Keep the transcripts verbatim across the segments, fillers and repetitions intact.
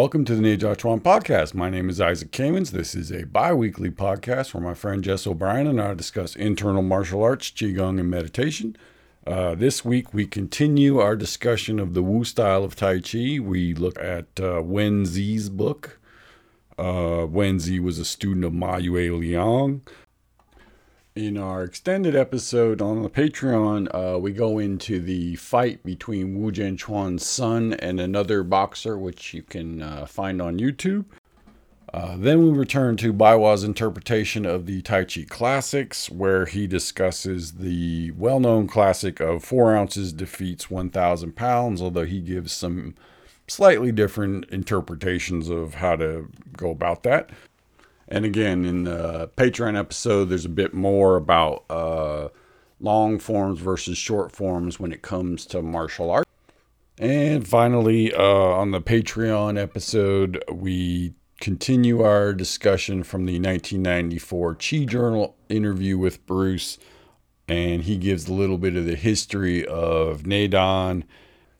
Welcome to the Neijia Chuan Podcast. My name is Isaac Kamins. This is a bi-weekly podcast where my friend Jess O'Brien and I discuss internal martial arts, Qigong, and meditation. Uh, this week, we continue our discussion of the Wu style of Tai Chi. We look at uh, Wen Zee's book. Uh, Wen Zee was a student of Ma Yue Liang. In our extended episode on the Patreon, uh, we go into the fight between Wu Jianchuan's son and another boxer, which you can uh, find on YouTube. Uh, then we return to Baiwa's interpretation of the Tai Chi Classics, where he discusses the well-known classic of four ounces defeats one thousand pounds, although he gives some slightly different interpretations of how to go about that. And again, in the Patreon episode, there's a bit more about uh, long forms versus short forms when it comes to martial arts. And finally, uh, on the Patreon episode, we continue our discussion from the nineteen ninety-four Chi Journal interview with Bruce. And he gives a little bit of the history of Neidan.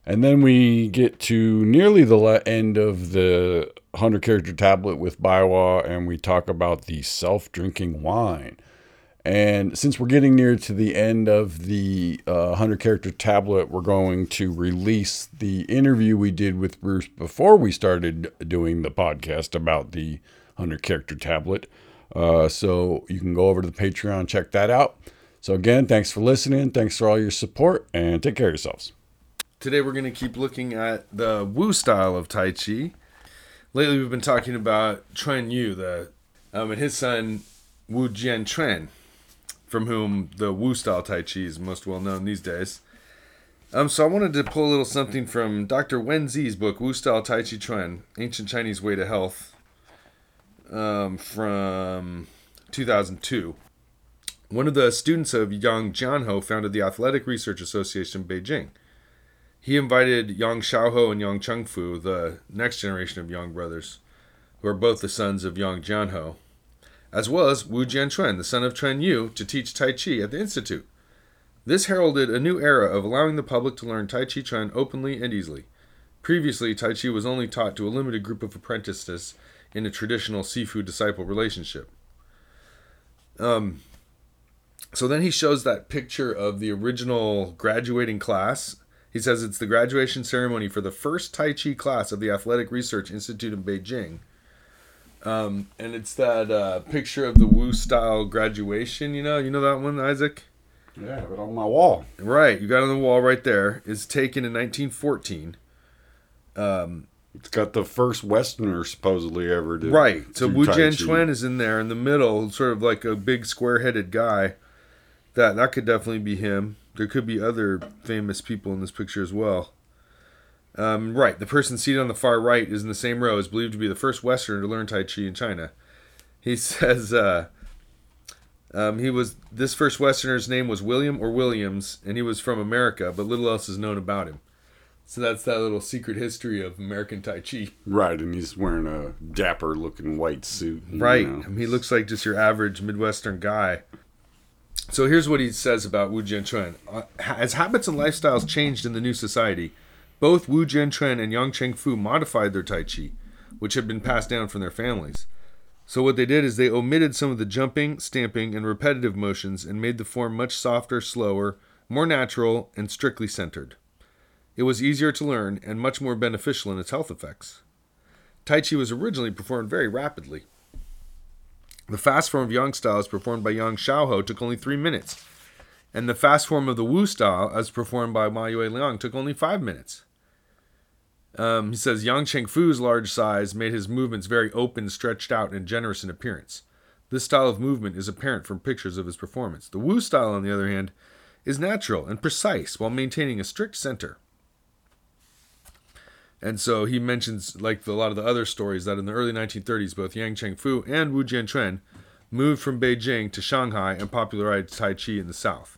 And then we get to nearly the la- end of the one hundred character tablet with Baiwa, and we talk about the self-drinking wine. And since we're getting near to the end of the uh, one hundred character tablet, we're going to release the interview we did with Bruce before we started doing the podcast about the one hundred character tablet. Uh, so you can go over to the Patreon, check that out. So again, thanks for listening. Thanks for all your support, and take care of yourselves. Today we're going to keep looking at the Wu style of Tai Chi. Lately, we've been talking about Chuan Yu, the um, and his son Wu Jianchuan, from whom the Wu style Tai Chi is most well known these days. Um, so I wanted to pull a little something from Doctor Wen Zee's book, Wu style Tai Chi Chuan: Ancient Chinese Way to Health, um, from two thousand two. One of the students of Yang Jianhou founded the Athletic Research Association in Beijing. He invited Yang Shaohou and Yang Chengfu, the next generation of Yang brothers, who are both the sons of Yang Jianhou, as well as Wu Jianchuan, the son of Chuan Yu, to teach Tai Chi at the Institute. This heralded a new era of allowing the public to learn Tai Chi Chuan openly and easily. Previously, Tai Chi was only taught to a limited group of apprentices in a traditional Sifu-disciple relationship. Um, so then he shows that picture of the original graduating class. He says it's the graduation ceremony for the first Tai Chi class of the Athletic Research Institute in Beijing. Um, and it's that uh, picture of the Wu-style graduation, you know? You know that one, Isaac? Yeah, I have it on my wall. Right, you got it on the wall right there. It's taken in nineteen fourteen. Um, it's got the first Westerner supposedly ever did. Right, so Wu Jianchuan is in there in the middle, sort of like a big square-headed guy. That, that could definitely be him. There could be other famous people in this picture as well. Um, right, the person seated on the far right is in the same row, is believed to be the first Westerner to learn Tai Chi in China. He says uh, um, he was this first Westerner's name was William or Williams, and he was from America, but little else is known about him. So that's that little secret history of American Tai Chi. Right, and he's wearing a dapper-looking white suit. Right, you know. I mean, he looks like just your average Midwestern guy. So here's what he says about Wu Jianchuan. As habits and lifestyles changed in the new society, both Wu Jianchuan and Yang Chengfu modified their Tai Chi, which had been passed down from their families. So what they did is they omitted some of the jumping, stamping, and repetitive motions and made the form much softer, slower, more natural, and strictly centered. It was easier to learn and much more beneficial in its health effects. Tai Chi was originally performed very rapidly. The fast form of Yang style as performed by Yang Shaohou took only three minutes. And the fast form of the Wu style as performed by Ma Yue Liang took only five minutes. Um, he says, Yang Chengfu's large size made his movements very open, stretched out, and generous in appearance. This style of movement is apparent from pictures of his performance. The Wu style, on the other hand, is natural and precise while maintaining a strict center. And so he mentions, like a lot of the other stories, that in the early nineteen thirties, both Yang Chengfu and Wu Jianchuan moved from Beijing to Shanghai and popularized Tai Chi in the south,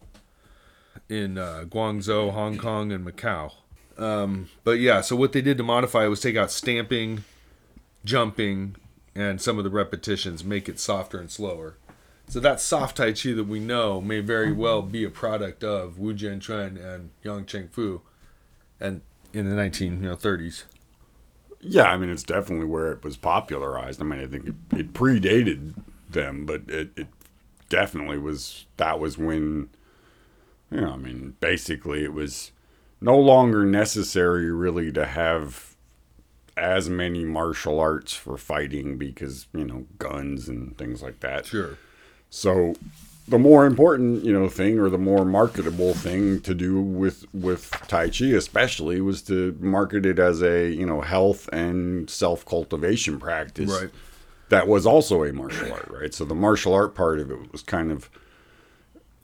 in uh, Guangzhou, Hong Kong, and Macau. Um, but yeah, so what they did to modify it was take out stamping, jumping, and some of the repetitions, make it softer and slower. So that soft Tai Chi that we know may very well be a product of Wu Jianchuan and Yang Chengfu, and in the nineteen thirties. Yeah, I mean, it's definitely where it was popularized. I mean, I think it, it predated them, but it, it definitely was, that was when, you know, I mean, basically it was no longer necessary really to have as many martial arts for fighting because, you know, guns and things like that. Sure. So the more important, you know, thing, or the more marketable thing to do with with Tai Chi especially, was to market it as a, you know, health and self-cultivation practice. Right. That was also a martial art, right? So the martial art part of it was kind of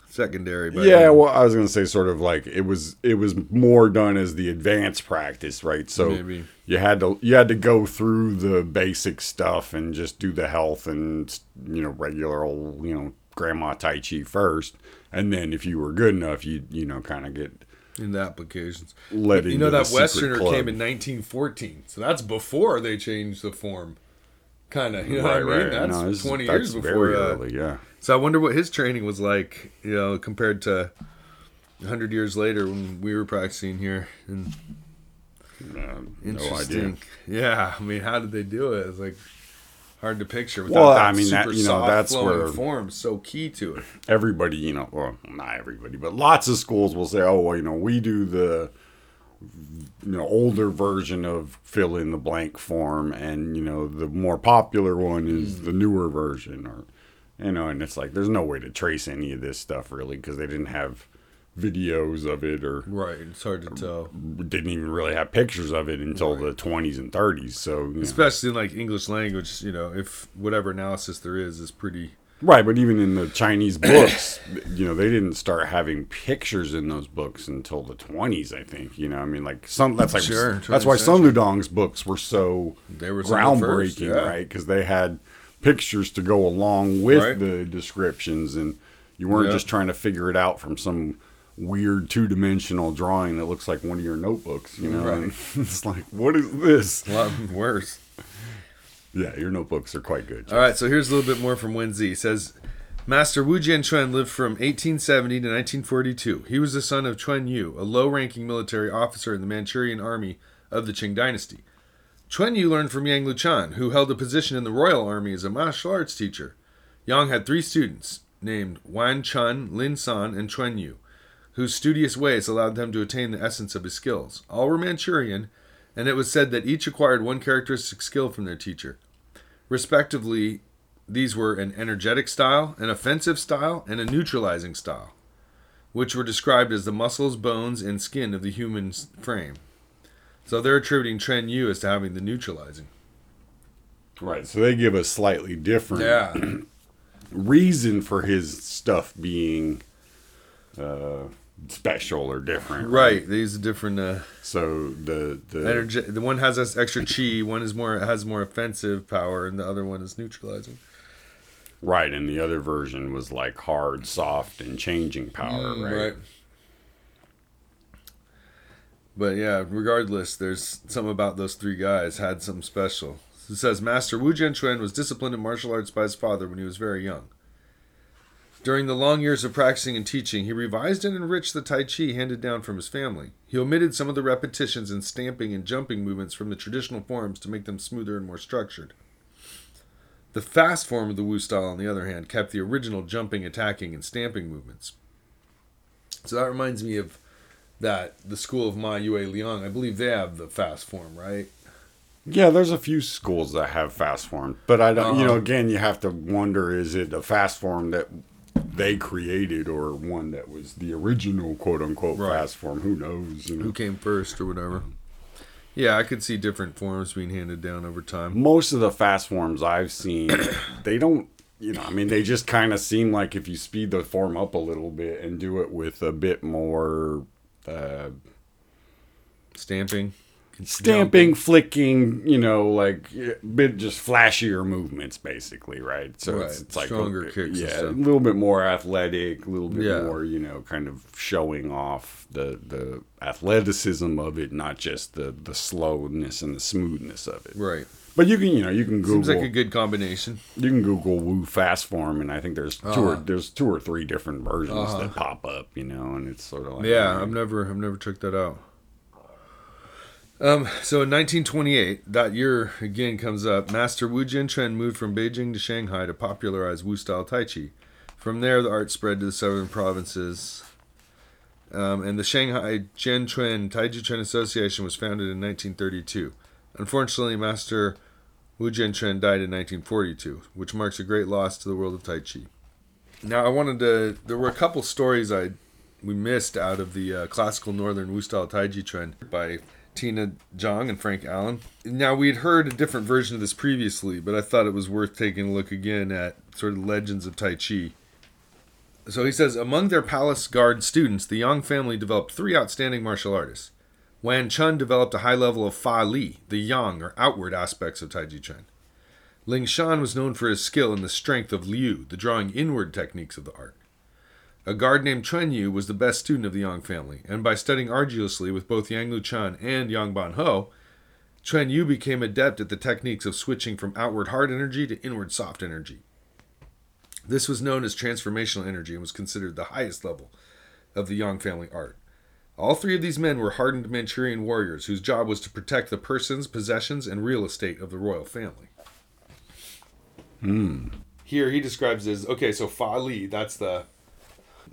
secondary. But yeah, well, I was going to say sort of like it was it was more done as the advanced practice, right? So maybe you had to you had to go through the basic stuff and just do the health and, you know, regular old, you know, grandma Tai Chi first, and then if you were good enough, you you know, kind of get in the applications. Let you know that Westerner came in nineteen fourteen, so that's before they changed the form. Kind of, you know, right, what I mean? Right. That's no, this, twenty that's years before. Very early, yeah. So I wonder what his training was like, you know, compared to one hundred years later when we were practicing here. And uh, interesting. No idea. Yeah, I mean, how did they do it? It's like hard to picture without well, that I mean, super that, you know, soft that's flowing where form, so key to it. Everybody, you know, well, not everybody, but lots of schools will say, oh, well, you know, we do the, you know, older version of fill in the blank form, and, you know, the more popular one is mm. the newer version, or, you know, and it's like there's no way to trace any of this stuff really because they didn't have videos of it, or right, it's hard to tell. Didn't even really have pictures of it until right. the twenties and thirties. So especially know. in like English language, you know, if whatever analysis there is is pretty right. But even in the Chinese books, you know, they didn't start having pictures in those books until the twenties, I think. You know, I mean, like some that's like sure, that's why Sun Wudong's books were so they were groundbreaking, yeah. right? Because they had pictures to go along with right. the descriptions, and you weren't yeah. just trying to figure it out from some weird two-dimensional drawing that looks like one of your notebooks, you know. Right. It's like, what is this? A lot worse. Yeah, your notebooks are quite good. Josh. All right, so here's a little bit more from Wen Zee. It says, Master Wu Jianchuan lived from eighteen seventy to nineteen forty-two. He was the son of Chuan Yu, a low-ranking military officer in the Manchurian army of the Qing dynasty. Chuan Yu learned from Yang Luchan, who held a position in the royal army as a martial arts teacher. Yang had three students named Wan Chun, Lin San, and Chuan Yu, whose studious ways allowed them to attain the essence of his skills. All were Manchurian, and it was said that each acquired one characteristic skill from their teacher. Respectively, these were an energetic style, an offensive style, and a neutralizing style, which were described as the muscles, bones, and skin of the human frame. So they're attributing Chen Yu as to having the neutralizing. Right, so they give a slightly different yeah. reason for his stuff being Uh, special or different, right? right. These are different. Uh, so the the energy, the one has this extra chi, one is more has more offensive power, and the other one is neutralizing. Right, and the other version was like hard, soft, and changing power, mm, right? right? But yeah, regardless, there's something about those three guys had something special. It says Master Wu Jianchuan was disciplined in martial arts by his father when he was very young. During the long years of practicing and teaching, he revised and enriched the Tai Chi handed down from his family. He omitted some of the repetitions and stamping and jumping movements from the traditional forms to make them smoother and more structured. The fast form of the Wu style, on the other hand, kept the original jumping, attacking, and stamping movements. So that reminds me of that, the school of Ma Yue Liang. I believe they have the fast form, right? Yeah, there's a few schools that have fast form. But I don't, um, you know, again, you have to wonder, is it a fast form that they created, or one that was the original quote-unquote right. fast form? Who knows, you know? Who came first or whatever. Yeah, I could see different forms being handed down over time. Most of the fast forms I've seen, they don't, you know, I mean, they just kind of seem like if you speed the form up a little bit and do it with a bit more uh stamping Stamping, jumping. flicking, you know, like a bit just flashier movements, basically, right? So right. It's, it's like stronger a, kicks, yeah, and stuff. A little bit more athletic, a little bit yeah. more, you know, kind of showing off the the athleticism of it, not just the the slowness and the smoothness of it, right? But you can, you know, you can Google. Seems like a good combination. You can Google Wu fast form, and I think there's uh-huh. two or there's two or three different versions uh-huh. that pop up, you know, and it's sort of like yeah, I've never I've never checked that out. Um, so in nineteen twenty-eight, that year again comes up, Master Wu Jianchuan moved from Beijing to Shanghai to popularize Wu style Tai Chi. From there, the art spread to the southern provinces. Um, and the Shanghai Jien Chuan Taiji Chuan Association was founded in nineteen thirty-two. Unfortunately, Master Wu Jianchuan died in nineteen forty-two, which marks a great loss to the world of Tai Chi. Now, I wanted to... There were a couple stories I we missed out of the uh, classical northern Wu-style Taiji Chuan by Tina Zhang and Frank Allen. Now, we had heard a different version of this previously, but I thought it was worth taking a look again at sort of legends of Tai Chi. So he says, among their palace guard students, the Yang family developed three outstanding martial artists. Wan Chun developed a high level of Fa Li, the Yang, or outward aspects of Taiji Chuan. Ling Shan was known for his skill in the strength of Liu, the drawing inward techniques of the art. A guard named Chuan Yu was the best student of the Yang family, and by studying arduously with both Yang Luchan and Yang Jianhou, Chuan Yu became adept at the techniques of switching from outward hard energy to inward soft energy. This was known as transformational energy and was considered the highest level of the Yang family art. All three of these men were hardened Manchurian warriors whose job was to protect the persons, possessions, and real estate of the royal family. Hmm. Here he describes as, okay, so Fa Li, that's the...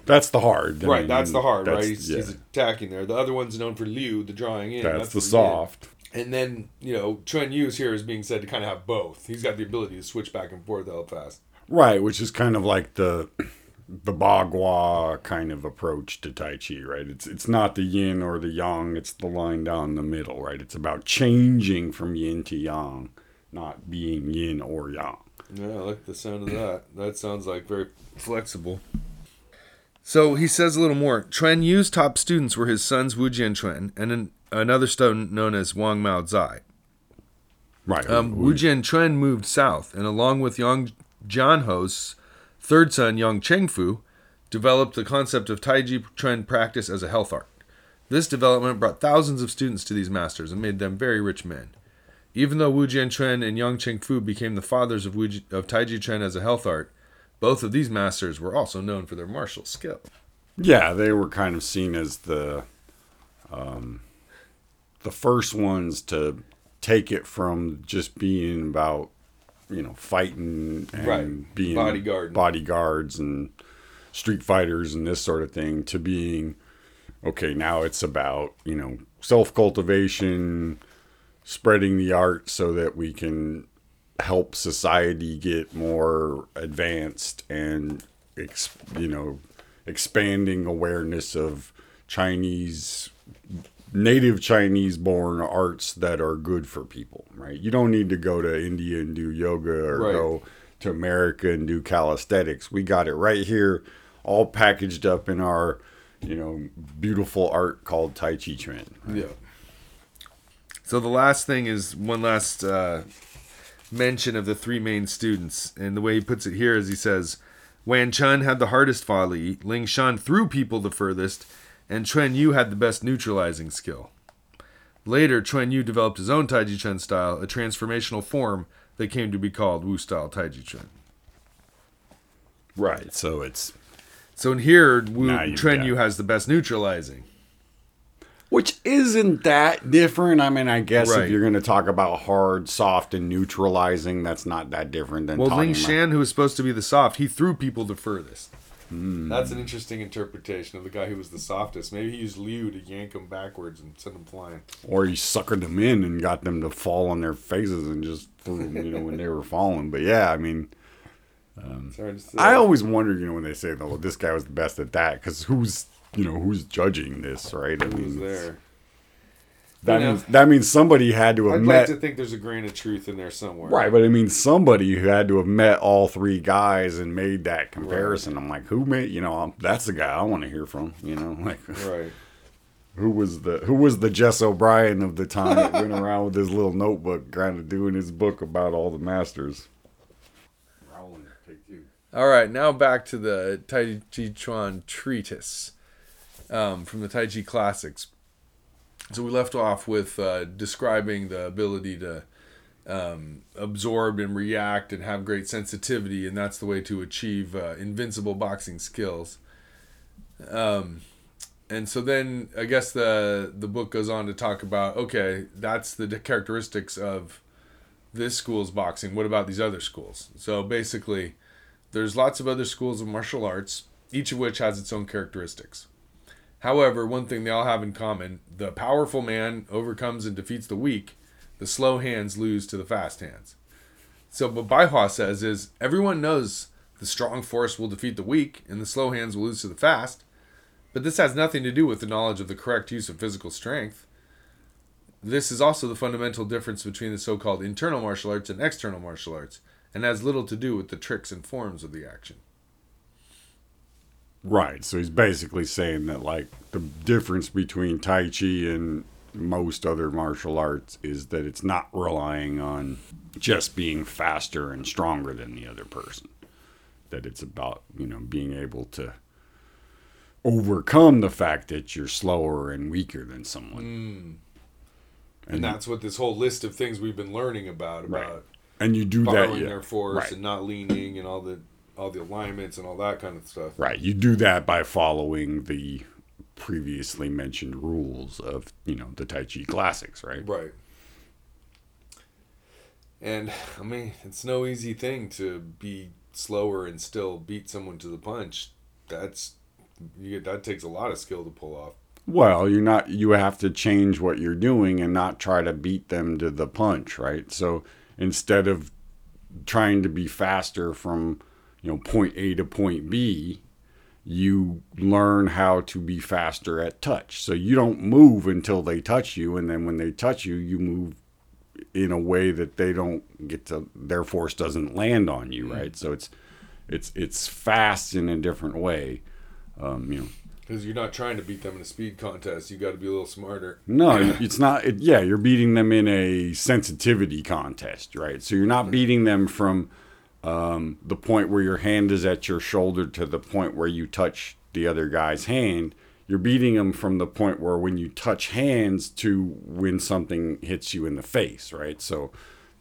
That's the hard. Right, I mean, that's the hard, that's, right? He's, yeah. he's attacking there. The other one's known for Liu, the drawing in. That's, that's the soft. In. And then, you know, Chuan Yu's here is being said to kind of have both. He's got the ability to switch back and forth hell fast. Right, which is kind of like the the Bagua kind of approach to Tai Chi, right? It's it's not the yin or the yang, it's the line down the middle, right? It's about changing from yin to yang, not being yin or yang. Yeah, I like the sound of that. That sounds like very flexible. So he says a little more. Chuan Yu's top students were his sons Wu Jianchuan and an, another student known as Wang Mao Zai. Right. Um, Wu Jianchuan moved south, and along with Yang Jianhou's third son, Yang Chengfu, developed the concept of Taiji Chuan practice as a health art. This development brought thousands of students to these masters and made them very rich men. Even though Wu Jianchuan and Yang Chengfu became the fathers of, Wu, of Taiji Chuan as a health art, both of these masters were also known for their martial skill. Yeah, they were kind of seen as the um, the first ones to take it from just being about, you know, fighting and right. being Bodyguard. bodyguards and street fighters and this sort of thing to being, okay, now it's about, you know, self-cultivation, spreading the art so that we can help society get more advanced and, ex- you know, expanding awareness of Chinese, native Chinese-born arts that are good for people, right? You don't need to go to India and do yoga or right. go to America and do calisthenics. We got it right here, all packaged up in our, you know, beautiful art called Tai Chi Chuan. Right? Yeah. So the last thing is one last... Uh, mention of the three main students, and the way he puts it here is he says Wan Chun had the hardest Fa Li, Ling Shan threw people the furthest, and Chuan Yu had the best neutralizing skill. Later, Chuan Yu developed his own Taiji Chuan style, a transformational form that came to be called Wu style Taiji Chuan. Right, so it's so in here Wu, nah, Chuan Yu has the best neutralizing. Which isn't that different. I mean, I guess right. if you're going to talk about hard, soft, and neutralizing, that's not that different than well, talking Ling about... Well, Ling Shan, who was supposed to be the soft, he threw people the furthest. Mm. That's an interesting interpretation of the guy who was the softest. Maybe he used Liu to yank him backwards and send him flying. Or he suckered them in and got them to fall on their faces and just threw them, you know, when they were falling. But yeah, I mean... Um, I always wonder, you know, when they say, oh, this guy was the best at that, because who's... You know, who's judging this, right? I mean, who's there? That, you know, means, that means somebody had to have I'd met... I'd like to think there's a grain of truth in there somewhere. Right, but I mean, somebody who had to have met all three guys and made that comparison. Right. I'm like, who made... You know, that's the guy I want to hear from, you know? like Right. Who was the who was the Jess O'Brien of the time that went around with his little notebook kind of doing his book about all the masters? Rolling, take two. All right, now back to the Taiji Chuan treatise. Um, from the Tai Chi Classics. So we left off with uh, describing the ability to um, absorb and react and have great sensitivity, and that's the way to achieve uh, invincible boxing skills. Um, And so then I guess the the book goes on to talk about, okay, that's the characteristics of this school's boxing. What about these other schools? So basically, there's lots of other schools of martial arts, each of which has its own characteristics. However, one thing they all have in common, the powerful man overcomes and defeats the weak, the slow hands lose to the fast hands. So what Bai Hua says is, everyone knows the strong force will defeat the weak and the slow hands will lose to the fast, but this has nothing to do with the knowledge of the correct use of physical strength. This is also the fundamental difference between the so-called internal martial arts and external martial arts, and has little to do with the tricks and forms of the action. Right, so he's basically saying that, like, the difference between Tai Chi and most other martial arts is that it's not relying on just being faster and stronger than the other person. That it's about, you know, being able to overcome the fact that you're slower and weaker than someone. Mm. And, and that's what this whole list of things we've been learning about, about right. And you do borrowing that, yeah. their force right. and not leaning and all the all the alignments and all that kind of stuff. Right. You do that by following the previously mentioned rules of, you know, the Tai Chi Classics, right? Right. And, I mean, it's no easy thing to be slower and still beat someone to the punch. That's you, that takes a lot of skill to pull off. Well, you're not you have to change what you're doing and not try to beat them to the punch, right? So instead of trying to be faster from, you know, point A to point B, you learn how to be faster at touch. So you don't move until they touch you, and then when they touch you, you move in a way that they don't get to, their force doesn't land on you, right? So it's it's it's fast in a different way, um, you know. Because you're not trying to beat them in a speed contest. You got to be a little smarter. No, it's not. It, yeah, you're beating them in a sensitivity contest, right? So you're not beating them from um, the point where your hand is at your shoulder to the point where you touch the other guy's hand. You're beating them from the point where when you touch hands to when something hits you in the face, right? So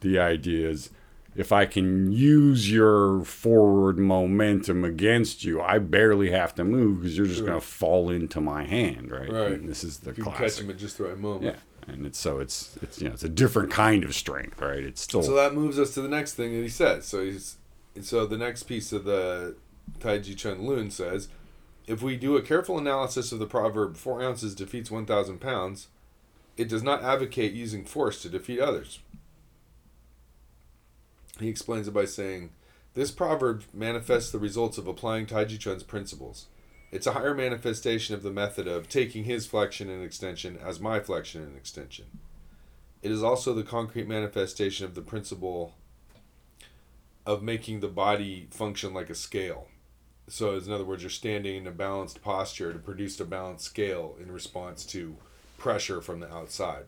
the idea is, if I can use your forward momentum against you, I barely have to move because you're just sure. going to fall into my hand, right? Right. And this is the you classic. You catch him at just the right moment. Yeah, and it's so it's it's you know it's a different kind of strength, right? It's still so that moves us to the next thing that he says. So he's so the next piece of the Taiji Chen Lun says, if we do a careful analysis of the proverb four ounces defeats one thousand pounds, it does not advocate using force to defeat others. He explains it by saying, this proverb manifests the results of applying Taiji Chuan's principles. It's a higher manifestation of the method of taking his flexion and extension as my flexion and extension. It is also the concrete manifestation of the principle of making the body function like a scale. So, in other words, you're standing in a balanced posture to produce a balanced scale in response to pressure from the outside.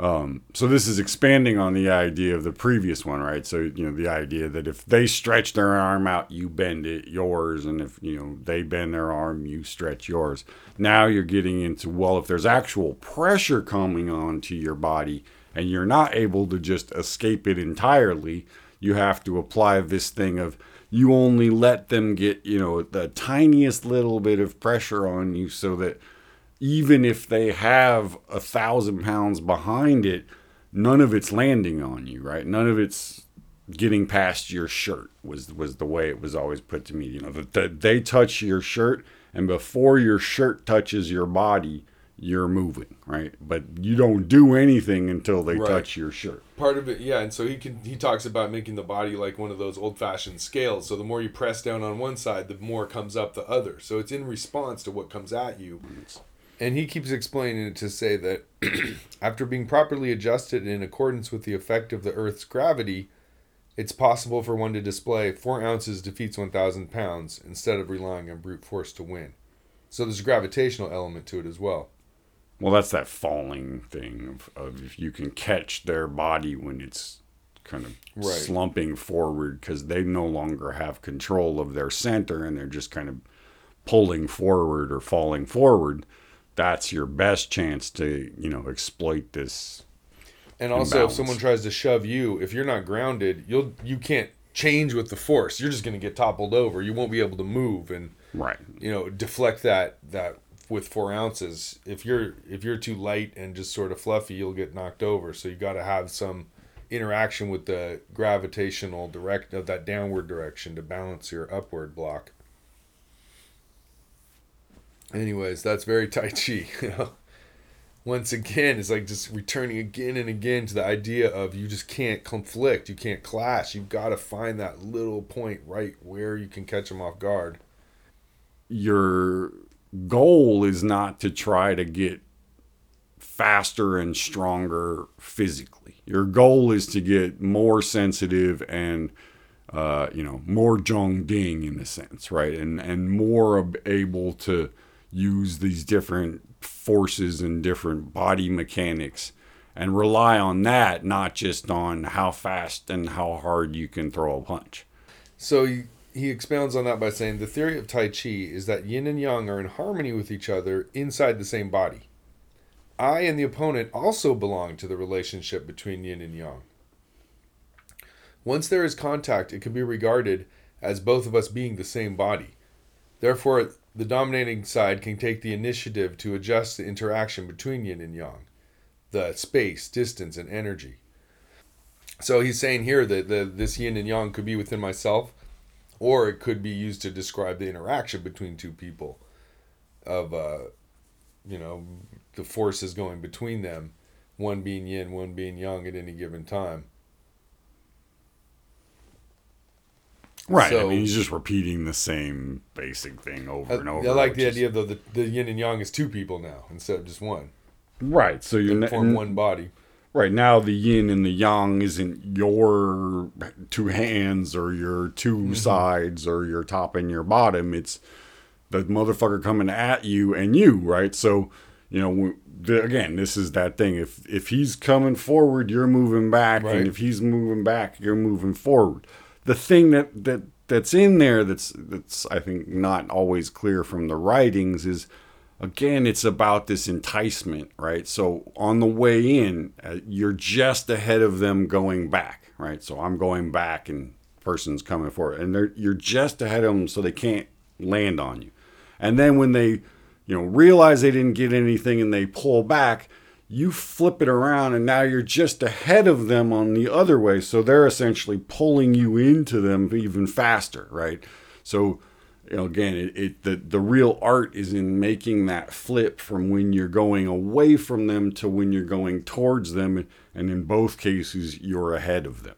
Um, so this is expanding on the idea of the previous one, right? So, you know, the idea that if they stretch their arm out, you bend it, yours. And if, you know, they bend their arm, you stretch yours. Now you're getting into, well, if there's actual pressure coming on to your body and you're not able to just escape it entirely, you have to apply this thing of you only let them get, you know, the tiniest little bit of pressure on you so that even if they have a thousand pounds behind it, none of it's landing on you, right? None of it's getting past your shirt was was the way it was always put to me. You know, that they touch your shirt, and before your shirt touches your body, you're moving, right? But you don't do anything until they right. touch your shirt. Part of it, yeah. And so he can he talks about making the body like one of those old-fashioned scales. So the more you press down on one side, the more comes up the other. So it's in response to what comes at you. It's, And he keeps explaining it to say that after being properly adjusted in accordance with the effect of the Earth's gravity, it's possible for one to display four ounces defeats one thousand pounds instead of relying on brute force to win. So there's a gravitational element to it as well. Well, that's that falling thing of, of if you can catch their body when it's kind of right. slumping forward because they no longer have control of their center and they're just kind of pulling forward or falling forward. That's your best chance to, you know, exploit this. And also, imbalance. If someone tries to shove you, if you're not grounded, you'll you can't change with the force. You're just going to get toppled over. You won't be able to move and, right. you know, deflect that that with four ounces. If you're if you're too light and just sort of fluffy, you'll get knocked over. So you got to have some interaction with the gravitational direct of that downward direction to balance your upward block. Anyways, that's very Tai Chi, you know. Once again, it's like just returning again and again to the idea of you just can't conflict, you can't clash. You've got to find that little point right where you can catch them off guard. Your goal is not to try to get faster and stronger physically. Your goal is to get more sensitive and, uh, you know, more zhongding in a sense, right? And and more able to use these different forces and different body mechanics and rely on that, not just on how fast and how hard you can throw a punch. So he, he expounds on that by saying the theory of Tai Chi is that yin and yang are in harmony with each other inside the same body. I and the opponent also belong to the relationship between yin and yang. Once there is contact, it can be regarded as both of us being the same body. Therefore, the dominating side can take the initiative to adjust the interaction between yin and yang, the space, distance, and energy. So he's saying here that the, this yin and yang could be within myself, or it could be used to describe the interaction between two people of, uh, you know, the forces going between them, one being yin, one being yang at any given time. Right, so, I mean, he's just repeating the same basic thing over I, and over. I like the is, idea, though, that the yin and yang is two people now instead of just one. Right, so you form one body. Right, now the yin and the yang isn't your two hands or your two mm-hmm. sides or your top and your bottom. It's the motherfucker coming at you and you, right? So, you know, again, this is that thing. If, if he's coming forward, you're moving back. Right. And if he's moving back, you're moving forward. The thing that, that that's in there that's that's I think not always clear from the writings is, again, it's about this enticement, right? So on the way in, uh, you're just ahead of them going back, right? So I'm going back and person's coming forward, and they're you're just ahead of them, so they can't land on you. And then when they, you know, realize they didn't get anything and they pull back, you flip it around and now you're just ahead of them on the other way. So they're essentially pulling you into them even faster, right? So, you know, again, it, it the, the real art is in making that flip from when you're going away from them to when you're going towards them. And in both cases, you're ahead of them.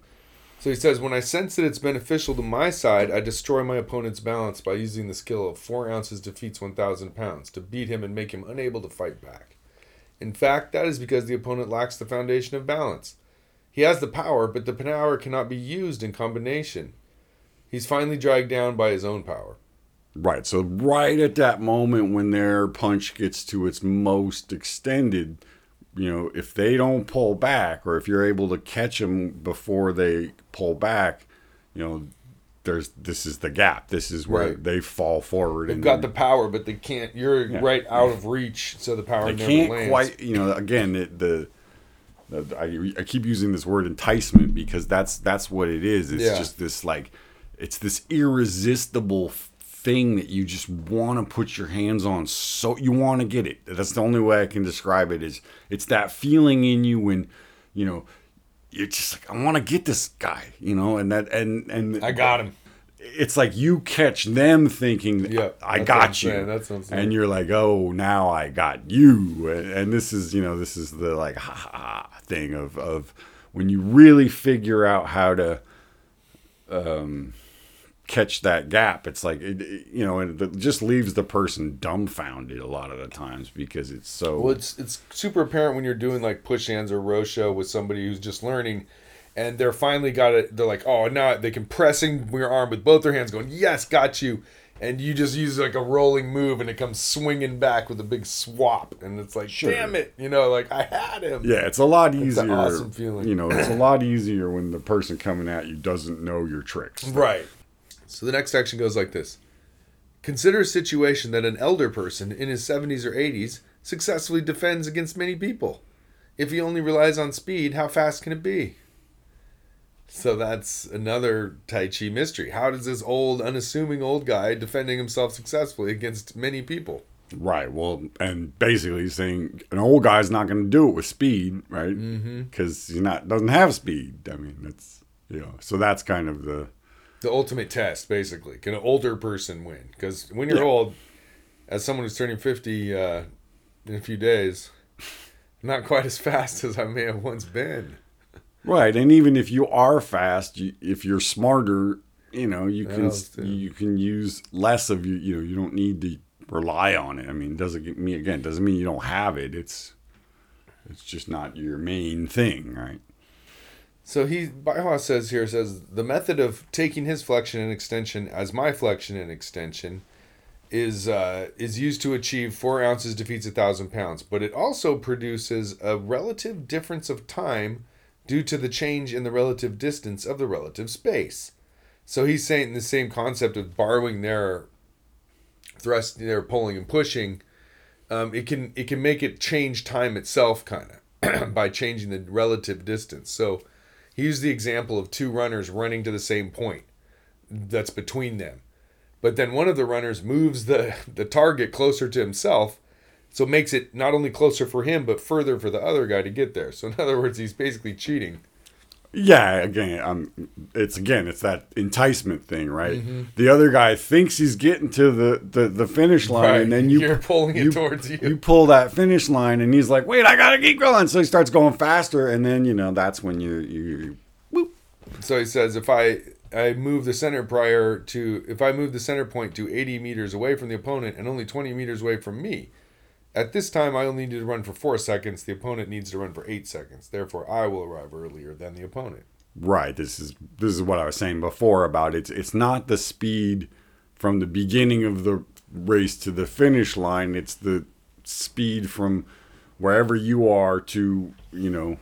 So he says, when I sense that it's beneficial to my side, I destroy my opponent's balance by using the skill of four ounces defeats one thousand pounds to beat him and make him unable to fight back. In fact, that is because the opponent lacks the foundation of balance. He has the power, but the power cannot be used in combination. He's finally dragged down by his own power. Right, so right at that moment when their punch gets to its most extended, you know, if they don't pull back, or if you're able to catch them before they pull back, you know, there's this is the gap. This is where right. they fall forward. They've and got the power, but they can't. You're yeah. right out of reach, so the power they never can't lands. Quite. You know, again, it, the, the I, I keep using this word enticement because that's that's what it is. It's yeah. just this like, it's this irresistible thing that you just want to put your hands on. So you want to get it. That's the only way I can describe it. Is it's that feeling in you when, you know. You're just like, I want to get this guy, you know, and that, and, and I got him. It's like you catch them thinking, yeah, I got you. That's what I'm saying. And you're like, oh, now I got you. And, and this is, you know, this is the like, ha ha thing of, of when you really figure out how to, um, catch that gap. It's like, it, it, you know, and it just leaves the person dumbfounded a lot of the times because it's so... Well, it's it's super apparent when you're doing like push hands or rosho with somebody who's just learning and they're finally got it. They're like, oh, now they can pressing your arm with both their hands going, yes, got you. And you just use like a rolling move and it comes swinging back with a big swap. And it's like, sure. Damn it. You know, like I had him. Yeah, it's a lot easier. It's an awesome feeling. You know, it's a lot easier when the person coming at you doesn't know your tricks. Right. So the next section goes like this. Consider a situation that an elder person in his seventies or eighties successfully defends against many people. If he only relies on speed, how fast can it be? So that's another Tai Chi mystery. How does this old, unassuming old guy defending himself successfully against many people? Right. Well, and basically saying an old guy's not going to do it with speed, right? Because mm-hmm. he's not doesn't have speed. I mean, it's you know. So that's kind of the the ultimate test, basically. Can an older person win? Because when you're yeah. old, as someone who's turning fifty uh, in a few days, not quite as fast as I may have once been. Right, and even if you are fast, you, if you're smarter, you know you can you can use less of you. You know, you don't need to rely on it. I mean, doesn't mean again doesn't mean you don't have it. It's it's just not your main thing, right? So he Bai Hua says here says the method of taking his flexion and extension as my flexion and extension is uh, is used to achieve four ounces defeats a thousand pounds, but it also produces a relative difference of time due to the change in the relative distance of the relative space. So he's saying the same concept of borrowing their thrust, their pulling and pushing, um, it can it can make it change time itself kind of by changing the relative distance. So he used the example of two runners running to the same point that's between them. But then one of the runners moves the, the target closer to himself, so it makes it not only closer for him, but further for the other guy to get there. So in other words, he's basically cheating. Yeah, again, um, it's again, it's that enticement thing, right? Mm-hmm. The other guy thinks he's getting to the, the, the finish line, right. and then you, You're pulling you, it towards you. You pull that finish line, and he's like, wait, I got to keep going. So he starts going faster, and then, you know, that's when you... you, you whoop. So he says, if I... I move the center prior to if I move the center point to eighty meters away from the opponent and only twenty meters away from me. At this time, I only need to run for four seconds. The opponent needs to run for eight seconds. Therefore, I will arrive earlier than the opponent. Right. This is this is what I was saying before about it's it's not the speed from the beginning of the race to the finish line. It's the speed from wherever you are to, you know.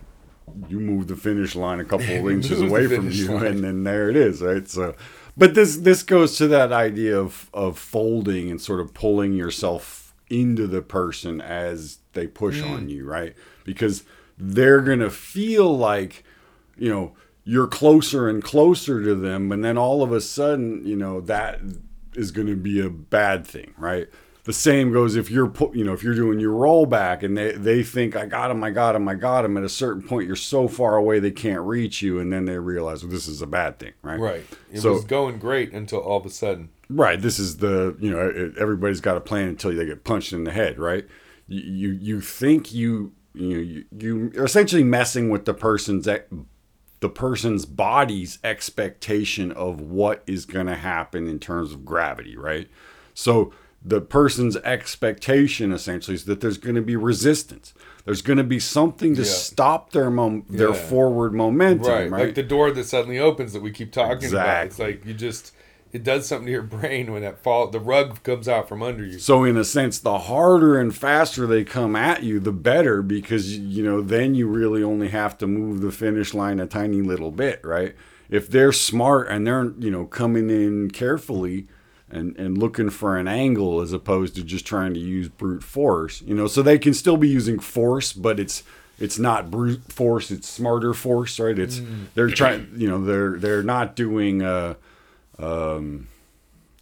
You move the finish line a couple of inches away from you, line. and then there it is, right? So, but this this goes to that idea of of folding and sort of pulling yourself into the person as they push mm. on you, right? Because they're gonna feel like, you know, you're closer and closer to them, and then all of a sudden, you know, that is gonna be a bad thing, right? The same goes if you're, you know, if you're doing your rollback and they, they think, I got him, I got him, I got him. At a certain point, you're so far away they can't reach you. And then they realize, well, this is a bad thing, right? Right. It so, was going great until all of a sudden. Right. This is the, you know, everybody's got a plan until they get punched in the head, right? You, you, you think you, you know, you, you are essentially messing with the person's, the person's body's expectation of what is going to happen in terms of gravity, right? So... the person's expectation essentially is that there's going to be resistance. There's going to be something to yeah. stop their mom- yeah. their forward momentum, right. right? Like the door that suddenly opens that we keep talking exactly. about. It's like you just, it does something to your brain when that fall, the rug comes out from under you. So in a sense, the harder and faster they come at you, the better, because, you know, then you really only have to move the finish line a tiny little bit, right? If they're smart and they're, you know, coming in carefully, And, and looking for an angle as opposed to just trying to use brute force, you know, so they can still be using force, but it's it's not brute force, it's smarter force, right? It's mm. they're trying, you know, they're they're not doing, uh, um,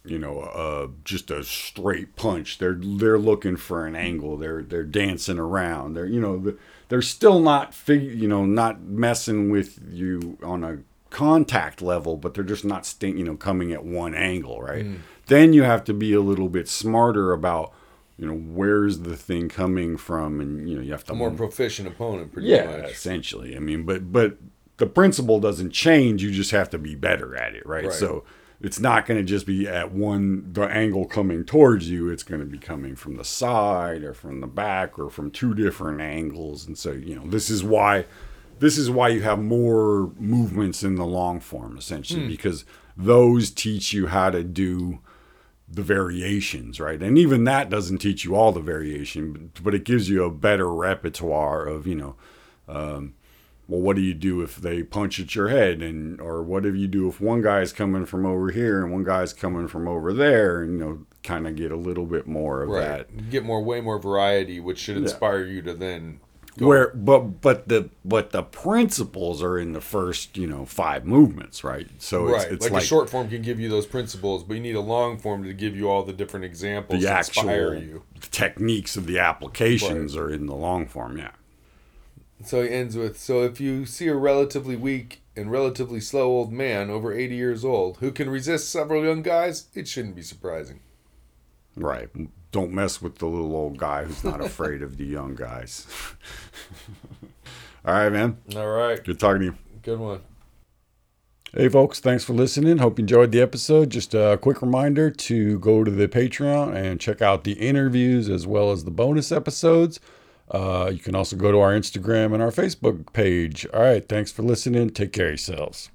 you know, uh, just a straight punch. They're they're looking for an angle. They're they're dancing around. They're you know they're still not fig- you know not messing with you on a contact level, but they're just not st- you know coming at one angle, right? Mm. Then you have to be a little bit smarter about, you know, where's the thing coming from, and, you know, you have to... A more move. proficient opponent, pretty yeah, much. Yeah, essentially. I mean, but but the principle doesn't change. You just have to be better at it, right? right. So it's not going to just be at one, the angle coming towards you. It's going to be coming from the side or from the back or from two different angles. And so, you know, this is why, this is why you have more movements in the long form, essentially, mm. because those teach you how to do... the variations, right? And even that doesn't teach you all the variation, but, but it gives you a better repertoire of, you know, um, well, what do you do if they punch at your head? And, or what do you do if one guy's coming from over here and one guy's coming from over there? And, you know, kind of get a little bit more of right. that. You get more, way more variety, which should inspire yeah. you to then go. Where, but, but the, but the principles are in the first, you know, five movements, right? So right. it's, it's like, like a short form can give you those principles, but you need a long form to give you all the different examples to inspire you. The techniques of the applications right. are in the long form, yeah. So he ends with, so if you see a relatively weak and relatively slow old man over eighty years old who can resist several young guys, it shouldn't be surprising. Right. Don't mess with the little old guy who's not afraid of the young guys. All right, man. All right. Good talking to you. Good one. Hey, folks, thanks for listening. Hope you enjoyed the episode. Just a quick reminder to go to the Patreon and check out the interviews as well as the bonus episodes. Uh, you can also go to our Instagram and our Facebook page. All right, thanks for listening. Take care of yourselves.